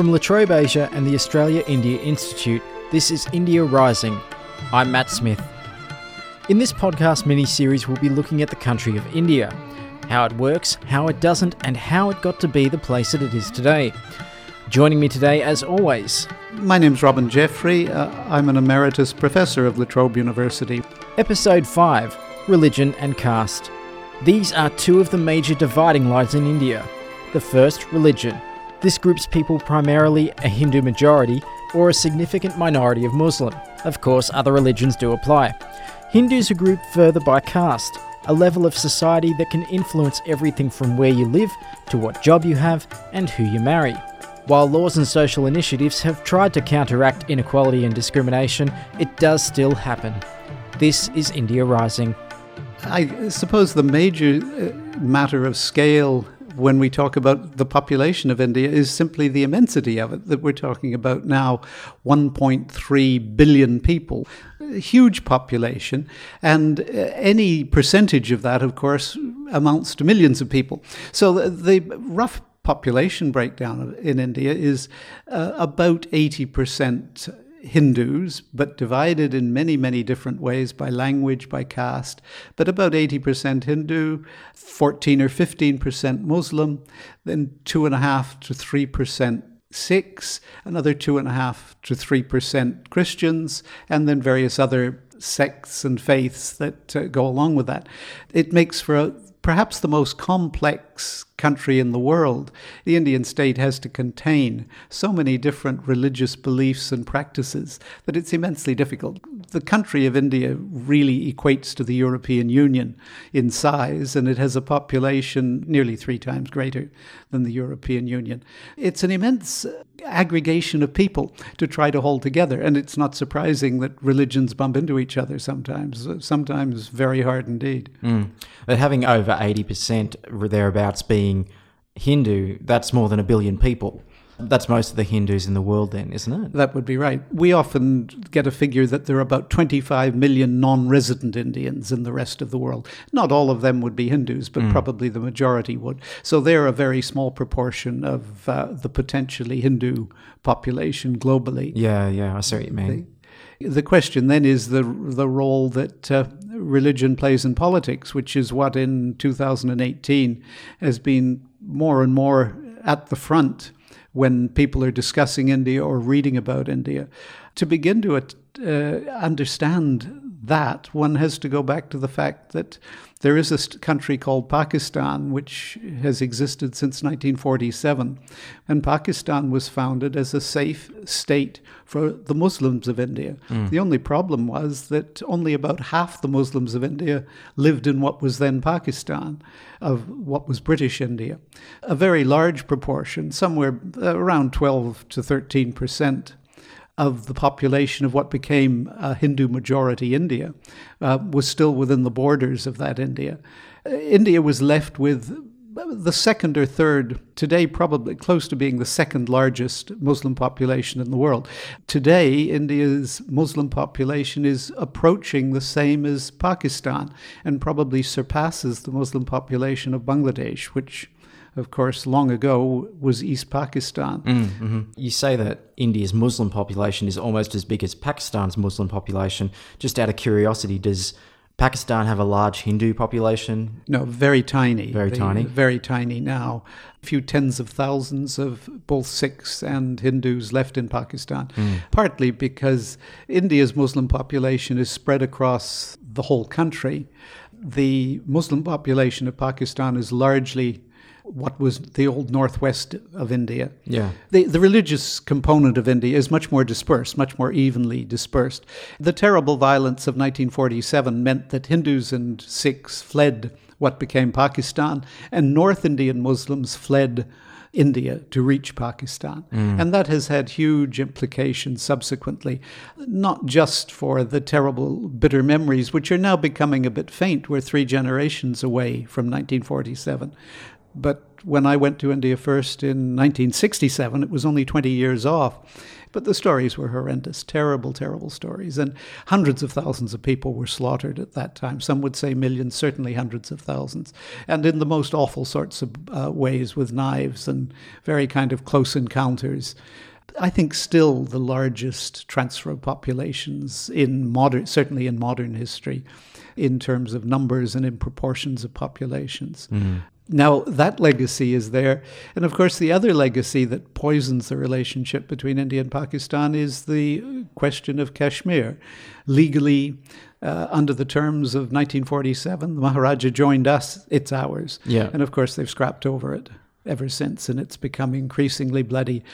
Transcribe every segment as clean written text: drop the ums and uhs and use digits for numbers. From La Trobe Asia and the Australia India Institute, this is India Rising. I'm Matt Smith. In this podcast mini-series, we'll be looking at the country of India, how it works, how it doesn't, and how it got to be the place that it is today. Joining me today, as always... My name's Robin Jeffrey. I'm an emeritus professor of La Trobe University. Episode 5, Religion and Caste. These are two of the major dividing lines in India. The first, religion. This groups people primarily a Hindu majority or a significant minority of Muslim. Of course, other religions do apply. Hindus are grouped further by caste, a level of society that can influence everything from where you live to what job you have and who you marry. While laws and social initiatives have tried to counteract inequality and discrimination, it does still happen. This is India Rising. I suppose the major matter of scale when we talk about the population of India is simply the immensity of it that we're talking about now, 1.3 billion people, a huge population, and any percentage of that, of course, amounts to millions of people. So the rough population breakdown in India is about 80% Hindus, but divided in many, many different ways by language, by caste, but about 80% Hindu, 14 or 15% Muslim, then 2.5 to 3% Sikhs, another 2.5 to 3% Christians, and then various other sects and faiths that go along with that. It makes for perhaps the most complex country in the world. The Indian state has to contain so many different religious beliefs and practices that it's immensely difficult. The country of India really equates to the European Union in size, and it has a population nearly 3 times greater than the European Union. It's an immense aggregation of people to try to hold together, and it's not surprising that religions bump into each other sometimes very hard indeed. But having over 80% thereabouts being Hindu, that's more than a billion people. That's most of the Hindus in the world then, isn't it? That would be right. We often get a figure that there are about 25 million non-resident Indians in the rest of the world. Not all of them would be Hindus, but probably the majority would. So they're a very small proportion of the potentially Hindu population globally. Yeah, I see what you mean. The question then is the role that religion plays in politics, which is what in 2018 has been more and more at the front when people are discussing India or reading about India. To begin to understand that, one has to go back to the fact that there is a country called Pakistan, which has existed since 1947. And Pakistan was founded as a safe state for the Muslims of India. The only problem was that only about half the Muslims of India lived in what was then Pakistan, of what was British India. A very large proportion, somewhere around 12 to 13%, of the population of what became Hindu majority India was still within the borders of that India. India was left with the second or third, today probably close to being the second largest Muslim population in the world. Today, India's Muslim population is approaching the same as Pakistan and probably surpasses the Muslim population of Bangladesh, which of course, long ago was East Pakistan. You say that India's Muslim population is almost as big as Pakistan's Muslim population. Just out of curiosity, does Pakistan have a large Hindu population? No, very tiny. Very tiny now. A few tens of thousands of both Sikhs and Hindus left in Pakistan, partly because India's Muslim population is spread across the whole country. The Muslim population of Pakistan is largely what was the old northwest of India. Yeah. The religious component of India is much more dispersed, much more evenly dispersed. The terrible violence of 1947 meant that Hindus and Sikhs fled what became Pakistan, and North Indian Muslims fled India to reach Pakistan. And that has had huge implications subsequently, not just for the terrible bitter memories, which are now becoming a bit faint. We're 3 generations away from 1947. But when I went to India first in 1967, it was only 20 years off. But the stories were horrendous, terrible, terrible stories. And hundreds of thousands of people were slaughtered at that time. Some would say millions, certainly hundreds of thousands. And in the most awful sorts of ways, with knives and very kind of close encounters. I think still the largest transfer of populations certainly in modern history, in terms of numbers and in proportions of populations. Mm-hmm. Now, that legacy is there. And of course, the other legacy that poisons the relationship between India and Pakistan is the question of Kashmir. Legally, under the terms of 1947, the Maharaja joined us, it's ours. Yeah. And of course, they've scrapped over it ever since, and it's become increasingly bloody.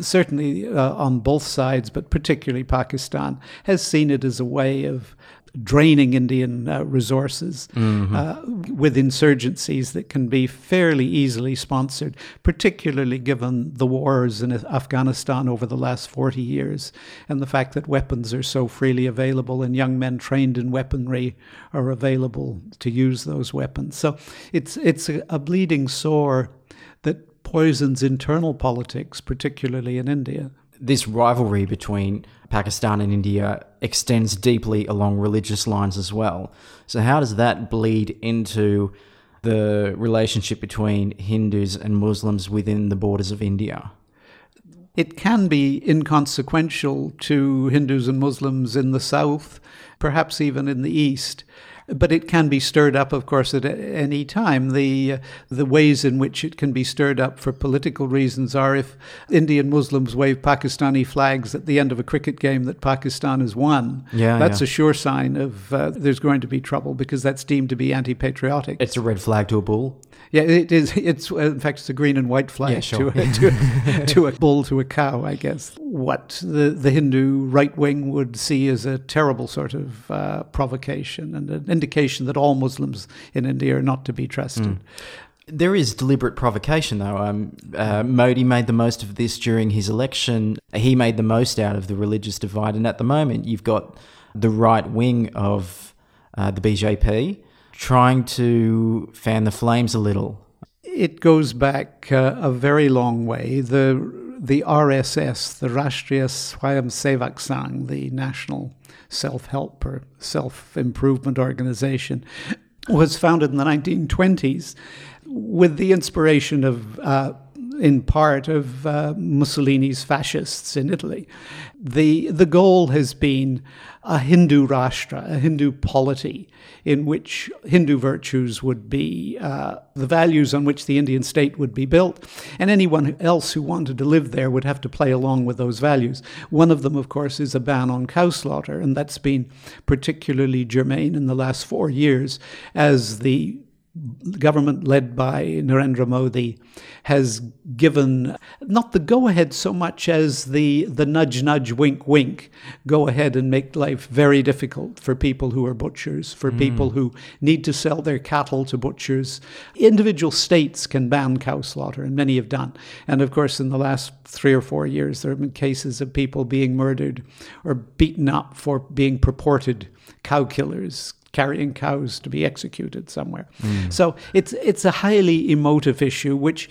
Certainly on both sides, but particularly Pakistan has seen it as a way of draining Indian resources mm-hmm. With insurgencies that can be fairly easily sponsored, particularly given the wars in Afghanistan over the last 40 years and the fact that weapons are so freely available and young men trained in weaponry are available to use those weapons. So it's a bleeding sore that poisons internal politics, particularly in India. This rivalry between Pakistan and India extends deeply along religious lines as well. So how does that bleed into the relationship between Hindus and Muslims within the borders of India? It can be inconsequential to Hindus and Muslims in the south, perhaps even in the east. But it can be stirred up, of course, at any time. The ways in which it can be stirred up for political reasons are if Indian Muslims wave Pakistani flags at the end of a cricket game that Pakistan has won. Yeah, that's a sure sign of there's going to be trouble, because that's deemed to be anti-patriotic. It's a red flag to a bull. Yeah, it is. It's in fact, it's a green and white flag to a bull, to a cow, I guess. What the Hindu right wing would see as a terrible sort of provocation and an indication that all Muslims in India are not to be trusted. Mm. There is deliberate provocation, though. Modi made the most of this during his election. He made the most out of the religious divide. And at the moment, you've got the right wing of the BJP trying to fan the flames a little. It goes back a very long way. The RSS, the Rashtriya Swayamsevak Sangh, the national self-help or self-improvement organization, was founded in the 1920s with the inspiration of in part of Mussolini's fascists in Italy. The goal has been a Hindu rashtra, a Hindu polity, in which Hindu virtues would be the values on which the Indian state would be built, and anyone else who wanted to live there would have to play along with those values. One of them, of course, is a ban on cow slaughter, and that's been particularly germane in the last 4 years as the government led by Narendra Modi has given not the go-ahead so much as the nudge-nudge, wink-wink, go ahead and make life very difficult for people who are butchers, for people who need to sell their cattle to butchers. Individual states can ban cow slaughter, and many have done. And of course, in the last 3 or 4 years, there have been cases of people being murdered or beaten up for being purported cow killers, carrying cows to be executed somewhere. Mm. So it's a highly emotive issue, which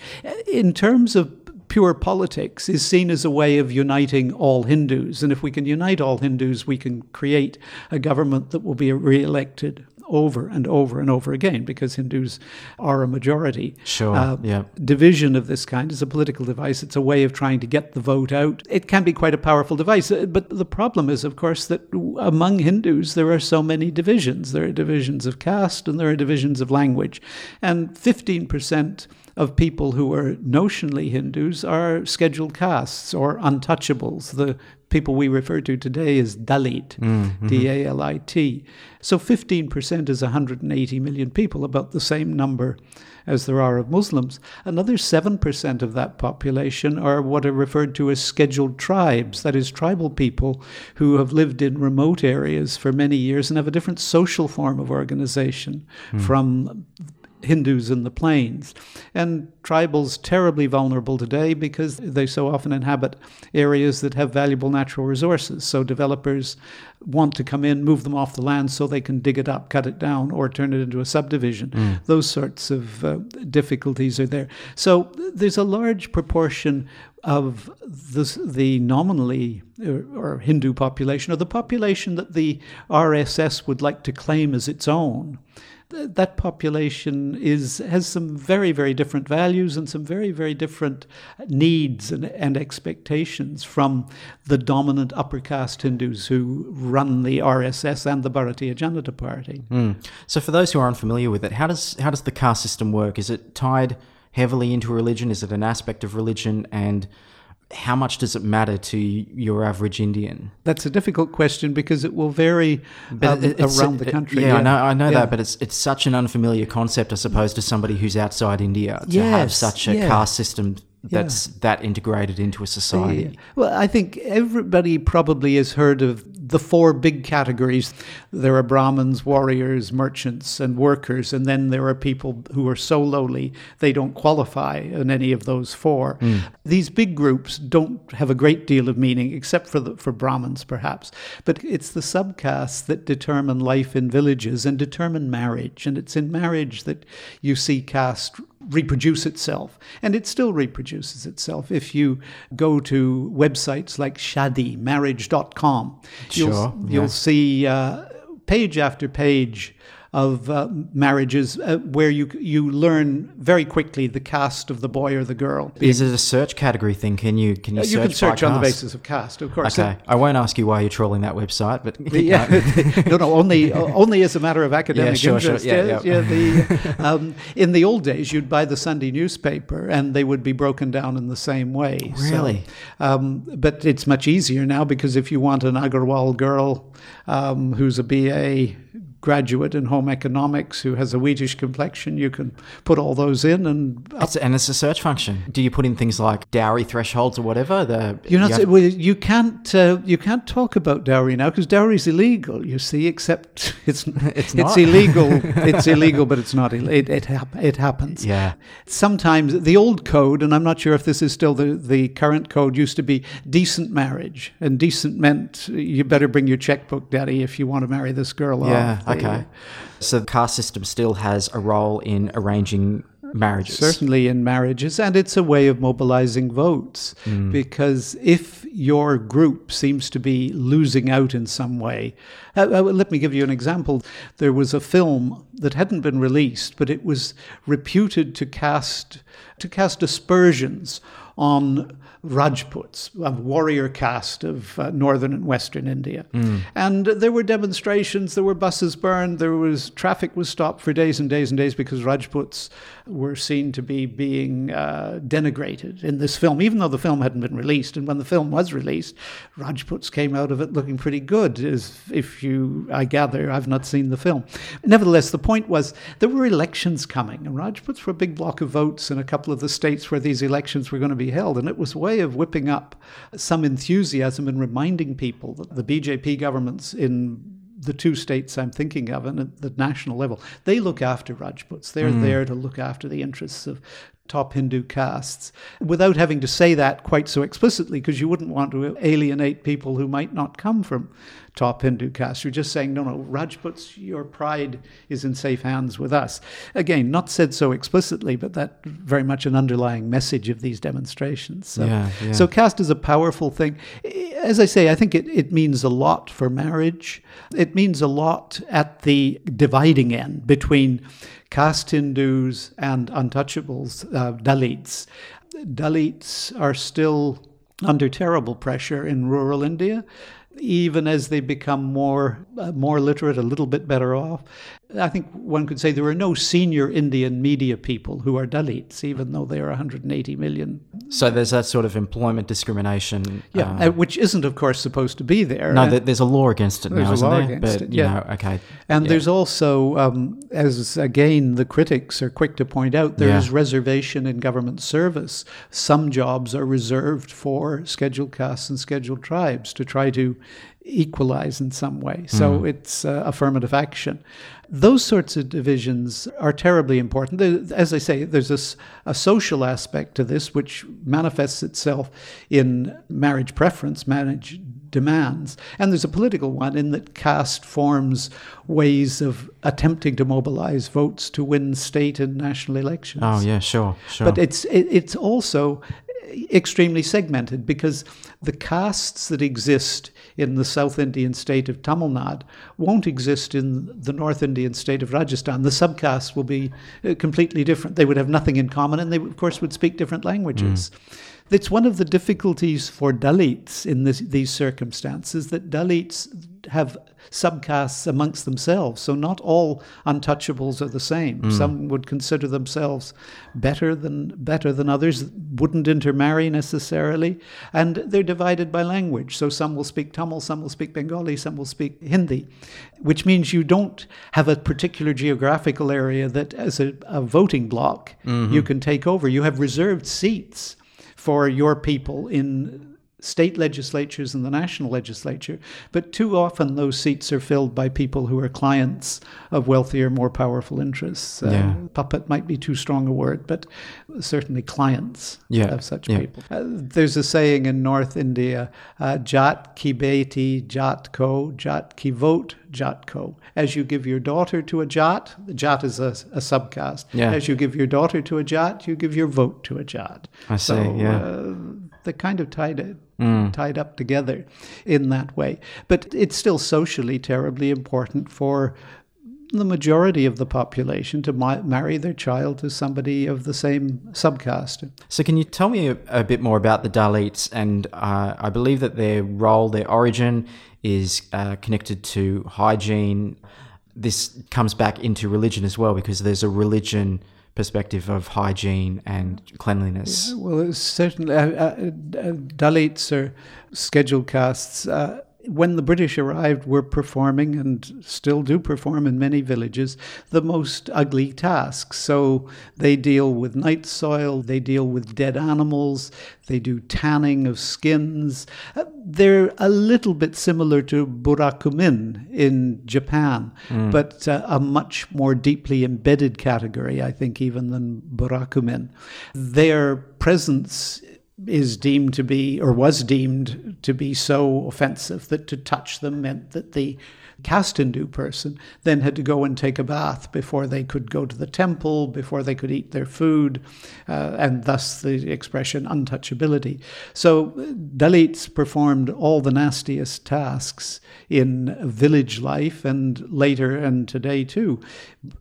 in terms of pure politics is seen as a way of uniting all Hindus. And if we can unite all Hindus, we can create a government that will be re-elected over and over and over again, because Hindus are a majority. Sure. Division of this kind is a political device. It's a way of trying to get the vote out. It can be quite a powerful device. But the problem is, of course, that among Hindus, there are so many divisions. There are divisions of caste and there are divisions of language. And 15% of people who are notionally Hindus are scheduled castes or untouchables, the people we refer to today as Dalit, mm-hmm. D-A-L-I-T. So 15% is 180 million people, about the same number as there are of Muslims. Another 7% of that population are what are referred to as scheduled tribes, that is, tribal people who have lived in remote areas for many years and have a different social form of organization from Hindus in the plains. And tribals terribly vulnerable today because they so often inhabit areas that have valuable natural resources. So developers want to come in, move them off the land so they can dig it up, cut it down, or turn it into a subdivision. Those sorts of difficulties are there. So there's a large proportion of the nominally or Hindu population, or the population that the RSS would like to claim as its own. That population has some very, very different values and some very, very different needs and expectations from the dominant upper caste Hindus who run the RSS and the Bharatiya Janata Party. So for those who are unfamiliar with it, how does the caste system work? Is it tied heavily into religion? Is it an aspect of religion? And how much does it matter to your average Indian? That's a difficult question because it will vary around the country. I know that, but it's such an unfamiliar concept, I suppose, to somebody who's outside India to have such a caste system that's that integrated into a society. Well, I think everybody probably has heard of the four big categories. There are Brahmins, warriors, merchants, and workers, and then there are people who are so lowly they don't qualify in any of those four. These big groups don't have a great deal of meaning, except for Brahmins, perhaps. But it's the subcastes that determine life in villages and determine marriage, and it's in marriage that you see caste reproduce itself, and it still reproduces itself. If you go to websites like Shadi, marriage.com, you'll see page after page of marriages where you learn very quickly the caste of the boy or the girl. Is it a search category thing? Can you search? You can search on the basis of caste, of course. Okay, I won't ask you why you're trawling that website, but only as a matter of academic interest. In the old days, you'd buy the Sunday newspaper, and they would be broken down in the same way. Really, but it's much easier now because if you want an Agarwal girl who's a BA. Graduate in home economics who has a wheatish complexion, you can put all those in and it's a search function. Do you put in things like dowry thresholds or whatever? You can't talk about dowry now because dowry is illegal. You see, except it's illegal. It's illegal, but it's not illegal. It happens. Yeah. Sometimes the old code, and I'm not sure if this is still the current code, used to be decent marriage, and decent meant you better bring your checkbook, Daddy, if you want to marry this girl. Yeah. Okay. So the caste system still has a role in arranging marriages. Certainly in marriages, and it's a way of mobilizing votes because if your group seems to be losing out in some way. Let me give you an example. There was a film that hadn't been released, but it was reputed to cast aspersions on Rajputs, a warrior caste of northern and western India. And there were demonstrations, there were buses burned, traffic was stopped for days and days and days because Rajputs were seen to be being denigrated in this film, even though the film hadn't been released. And when the film was released, Rajputs came out of it looking pretty good, I gather. I've not seen the film. Nevertheless, the point was there were elections coming, and Rajputs were a big block of votes in a couple of the states where these elections were going to be held, and it was a way of whipping up some enthusiasm and reminding people that the BJP governments in the two states I'm thinking of and at the national level, they look after Rajputs. They're there to look after the interests of top Hindu castes, without having to say that quite so explicitly, because you wouldn't want to alienate people who might not come from top Hindu castes. You're just saying, no, Rajputs, your pride is in safe hands with us. Again, not said so explicitly, but that very much an underlying message of these demonstrations. So caste is a powerful thing. As I say, I think it means a lot for marriage. It means a lot at the dividing end between caste Hindus and untouchables, Dalits. Dalits are still under terrible pressure in rural India, even as they become more literate, a little bit better off. I think one could say there are no senior Indian media people who are Dalits, even though they are 180 million. So there's that sort of employment discrimination. Which isn't, of course, supposed to be there. No, there's a law against it now, isn't there? There's also, as again the critics are quick to point out, there is reservation in government service. Some jobs are reserved for scheduled castes and scheduled tribes to try to equalize in some way. So it's affirmative action. Those sorts of divisions are terribly important. As I say, there's a social aspect to this, which manifests itself in marriage preference, marriage demands. And there's a political one in that caste forms ways of attempting to mobilize votes to win state and national elections. Oh, yeah, sure. But it's also extremely segmented, because the castes that exist in the South Indian state of Tamil Nadu won't exist in the North Indian state of Rajasthan. The subcastes will be completely different. They would have nothing in common, and they, of course, would speak different languages. It's one of the difficulties for Dalits in these circumstances, that Dalits have subcastes amongst themselves. So not all untouchables are the same. Some would consider themselves better than others, wouldn't intermarry necessarily, and they're divided by language. So some will speak Tamil, some will speak Bengali, some will speak Hindi, which means you don't have a particular geographical area that as a voting bloc you can take over. You have reserved seats for your people in state legislatures and the national legislature, but too often those seats are filled by people who are clients of wealthier, more powerful interests. Puppet might be too strong a word, but certainly clients of such people. There's a saying in North India, Jat ki beti, jat ko, jat ki vote, Jatko. As you give your daughter to a Jat, the Jat is a subcaste. As you give your daughter to a Jat, you give your vote to a Jat. I see, they're kind of tied up together in that way. But it's still socially terribly important for the majority of the population to marry their child to somebody of the same subcaste. So can you tell me a bit more about the Dalits? And I believe that their role, their origin is connected to hygiene. This comes back into religion as well, because there's a religion perspective of hygiene and cleanliness. Well, certainly Dalits are scheduled castes. When the British arrived, were performing, and still do perform in many villages, the most ugly tasks. So they deal with night soil, they deal with dead animals, they do tanning of skins. They're a little bit similar to burakumin in Japan, but a much more deeply embedded category, I think, even than burakumin. Their presence is deemed to be, or was deemed to be, so offensive that to touch them meant that the caste Hindu person then had to go and take a bath before they could go to the temple, before they could eat their food, and thus the expression untouchability. So Dalits performed all the nastiest tasks in village life, and later and today too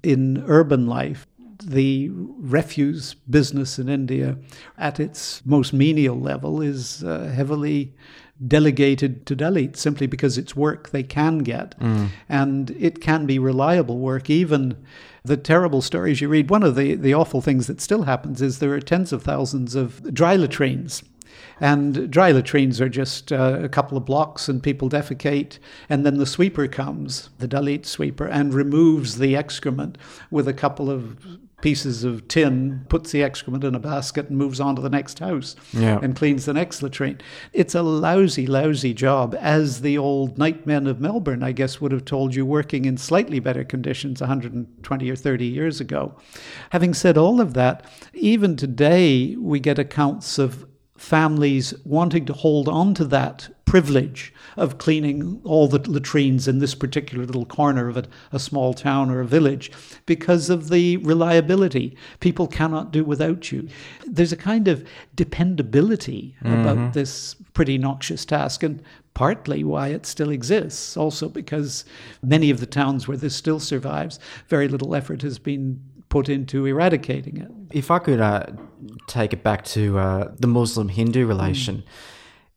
in urban life. The refuse business in India, at its most menial level, is heavily delegated to Dalit, simply because it's work they can get. And it can be reliable work. Even the terrible stories you read, one of the awful things that still happens is there are tens of thousands of dry latrines. And dry latrines are just a couple of blocks, and people defecate, and then the sweeper comes, the Dalit sweeper, and removes the excrement with a couple of pieces of tin, puts the excrement in a basket and moves on to the next house and cleans the next latrine. It's a lousy, lousy job, as the old nightmen of Melbourne, I guess, would have told you, working in slightly better conditions 120 or 30 years ago. Having said all of that, even today we get accounts of families wanting to hold on to that privilege of cleaning all the latrines in this particular little corner of a small town or a village, because of the reliability. People cannot do without you. There's a kind of dependability about this pretty noxious task, and partly why it still exists, also because many of the towns where this still survives, very little effort has been put into eradicating it. If I could take it back to the Muslim-Hindu relation,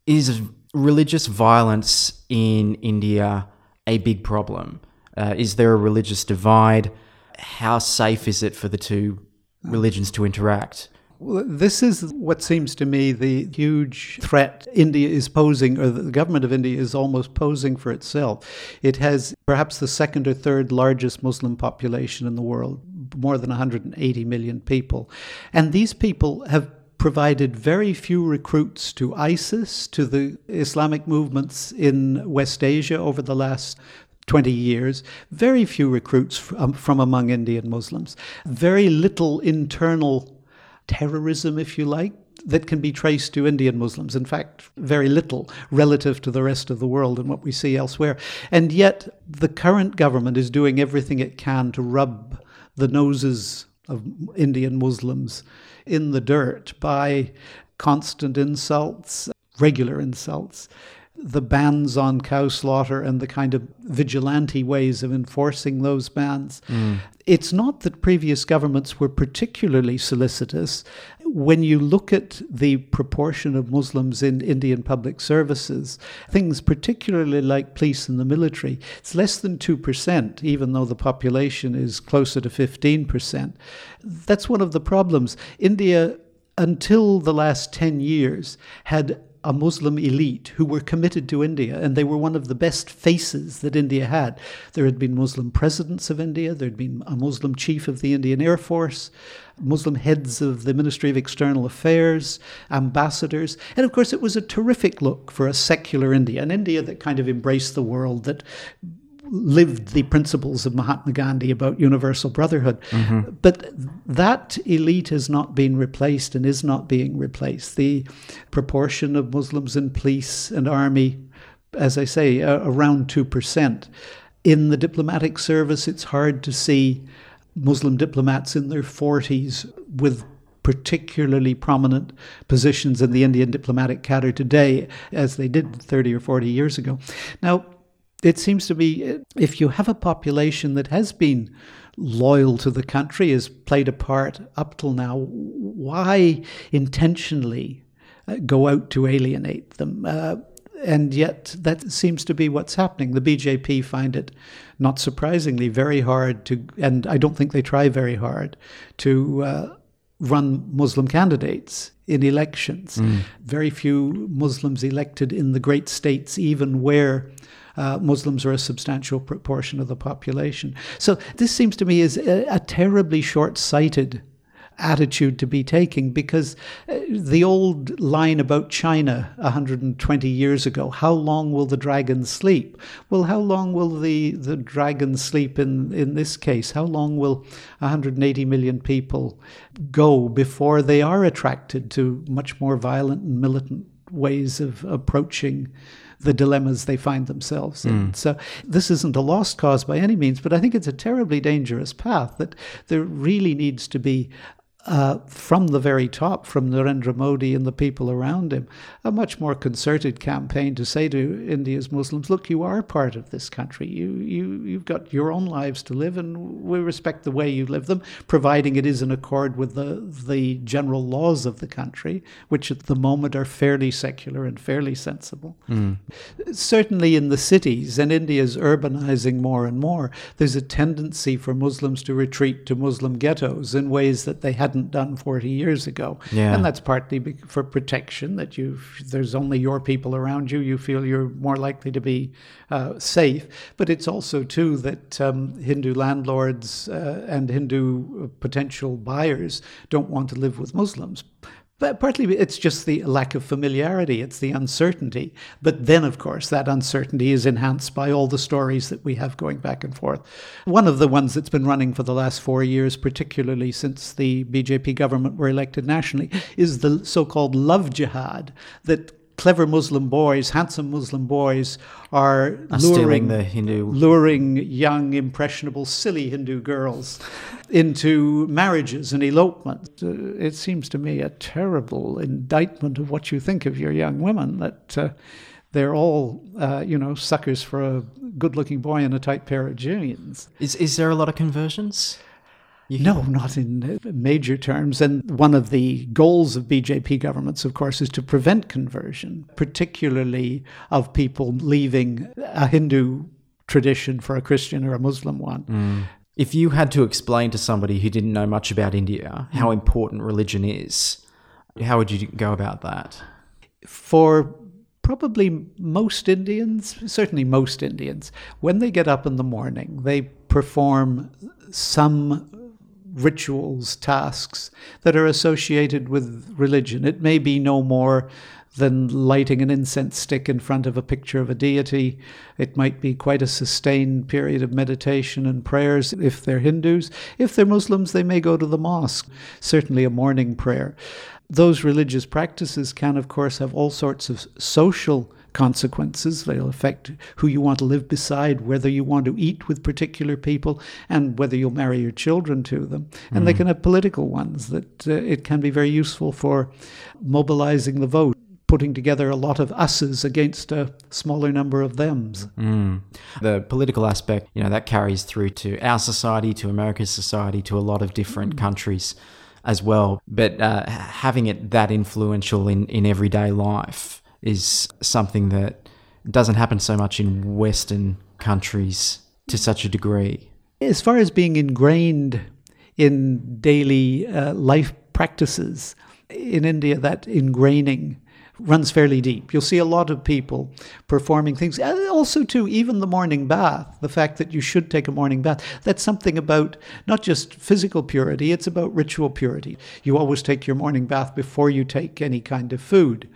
is religious violence in India a big problem? Is there a religious divide? How safe is it for the two religions to interact? Well, this is what seems to me the huge threat India is posing, or the government of India is almost posing for itself. It has perhaps the second or third largest Muslim population in the world, more than 180 million people. And these people have provided very few recruits to ISIS, to the Islamic movements in West Asia over the last 20 years, very few recruits from among Indian Muslims, very little internal terrorism, if you like, that can be traced to Indian Muslims. In fact, very little relative to the rest of the world and what we see elsewhere. And yet the current government is doing everything it can to rub the noses of Indian Muslims in the dirt by constant insults, regular insults, the bans on cow slaughter and the kind of vigilante ways of enforcing those bans. Mm. It's not that previous governments were particularly solicitous. When you look at the proportion of Muslims in Indian public services, things particularly like police and the military, it's less than 2%, even though the population is closer to 15%. That's one of the problems. India, until the last 10 years, had a Muslim elite who were committed to India, and they were one of the best faces that India had. There had been Muslim presidents of India, there had been a Muslim chief of the Indian Air Force, Muslim heads of the Ministry of External Affairs, ambassadors, and of course it was a terrific look for a secular India, an India that kind of embraced the world, that lived the principles of Mahatma Gandhi about universal brotherhood. Mm-hmm. But that elite has not been replaced and is not being replaced. The proportion of Muslims in police and army, as I say, around 2%. In the diplomatic service, it's hard to see Muslim diplomats in their 40s with particularly prominent positions in the Indian diplomatic cadre today, as they did 30 or 40 years ago. Now, it seems to me, if you have a population that has been loyal to the country, has played a part up till now, why intentionally go out to alienate them? And yet that seems to be what's happening. The BJP find it, not surprisingly, very hard to, and I don't think they try very hard, to run Muslim candidates in elections. Mm. Very few Muslims elected in the great states, even where Muslims are a substantial proportion of the population. So this seems to me is a terribly short-sighted attitude to be taking, because the old line about China 120 years ago, how long will the dragon sleep? Well, how long will the dragon sleep in this case? How long will 180 million people go before they are attracted to much more violent and militant ways of approaching the dilemmas they find themselves in. Mm. So this isn't a lost cause by any means, but I think it's a terribly dangerous path that there really needs to be, from the very top, from Narendra Modi and the people around him, a much more concerted campaign to say to India's Muslims, look, you are part of this country. You've got your own lives to live, and we respect the way you live them, providing it is in accord with the general laws of the country, which at the moment are fairly secular and fairly sensible. Mm. Certainly in the cities, and India's urbanizing more and more, there's a tendency for Muslims to retreat to Muslim ghettos in ways that they hadn't done 40 years ago. Yeah. And that's partly for protection, that there's only your people around you, you feel you're more likely to be safe. But it's also, too, that Hindu landlords and Hindu potential buyers don't want to live with Muslims. But partly it's just the lack of familiarity, it's the uncertainty. But then, of course, that uncertainty is enhanced by all the stories that we have going back and forth. One of the ones that's been running for the last 4 years, particularly since the BJP government were elected nationally, is the so-called love jihad, that clever Muslim boys, handsome Muslim boys are luring the Hindu, luring young, impressionable, silly Hindu girls into marriages and elopement. It seems to me a terrible indictment of what you think of your young women, that they're all, suckers for a good-looking boy in a tight pair of jeans. Is there a lot of conversions? No, not in major terms. And one of the goals of BJP governments, of course, is to prevent conversion, particularly of people leaving a Hindu tradition for a Christian or a Muslim one. Mm. If you had to explain to somebody who didn't know much about India how important religion is, how would you go about that? For probably most Indians, certainly most Indians, when they get up in the morning, they perform some rituals, tasks that are associated with religion. It may be no more than lighting an incense stick in front of a picture of a deity. It might be quite a sustained period of meditation and prayers if they're Hindus. If they're Muslims, they may go to the mosque, certainly a morning prayer. Those religious practices can, of course, have all sorts of social consequences. They'll affect who you want to live beside, whether you want to eat with particular people, and whether you'll marry your children to them. And they can have political ones that it can be very useful for mobilizing the vote, putting together a lot of us's against a smaller number of them's. The political aspect, that carries through to our society, to America's society, to a lot of different countries as well. But having it that influential in everyday life is something that doesn't happen so much in Western countries to such a degree. As far as being ingrained in daily life practices, in India, that ingraining runs fairly deep. You'll see a lot of people performing things. Also, too, even the morning bath, the fact that you should take a morning bath, that's something about not just physical purity, it's about ritual purity. You always take your morning bath before you take any kind of food,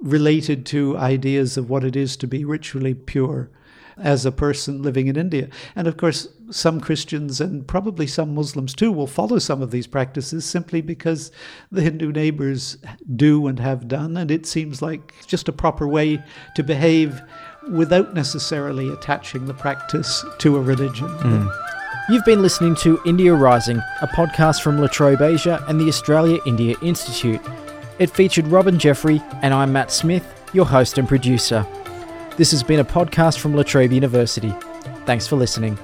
related to ideas of what it is to be ritually pure as a person living in India. And of course, some Christians and probably some Muslims too will follow some of these practices simply because the Hindu neighbors do and have done, and it seems like just a proper way to behave without necessarily attaching the practice to a religion. You've been listening to India Rising, a podcast from La Trobe Asia and the Australia India Institute. It featured Robin Jeffrey, and I'm Matt Smith, your host and producer. This has been a podcast from La Trobe University. Thanks for listening.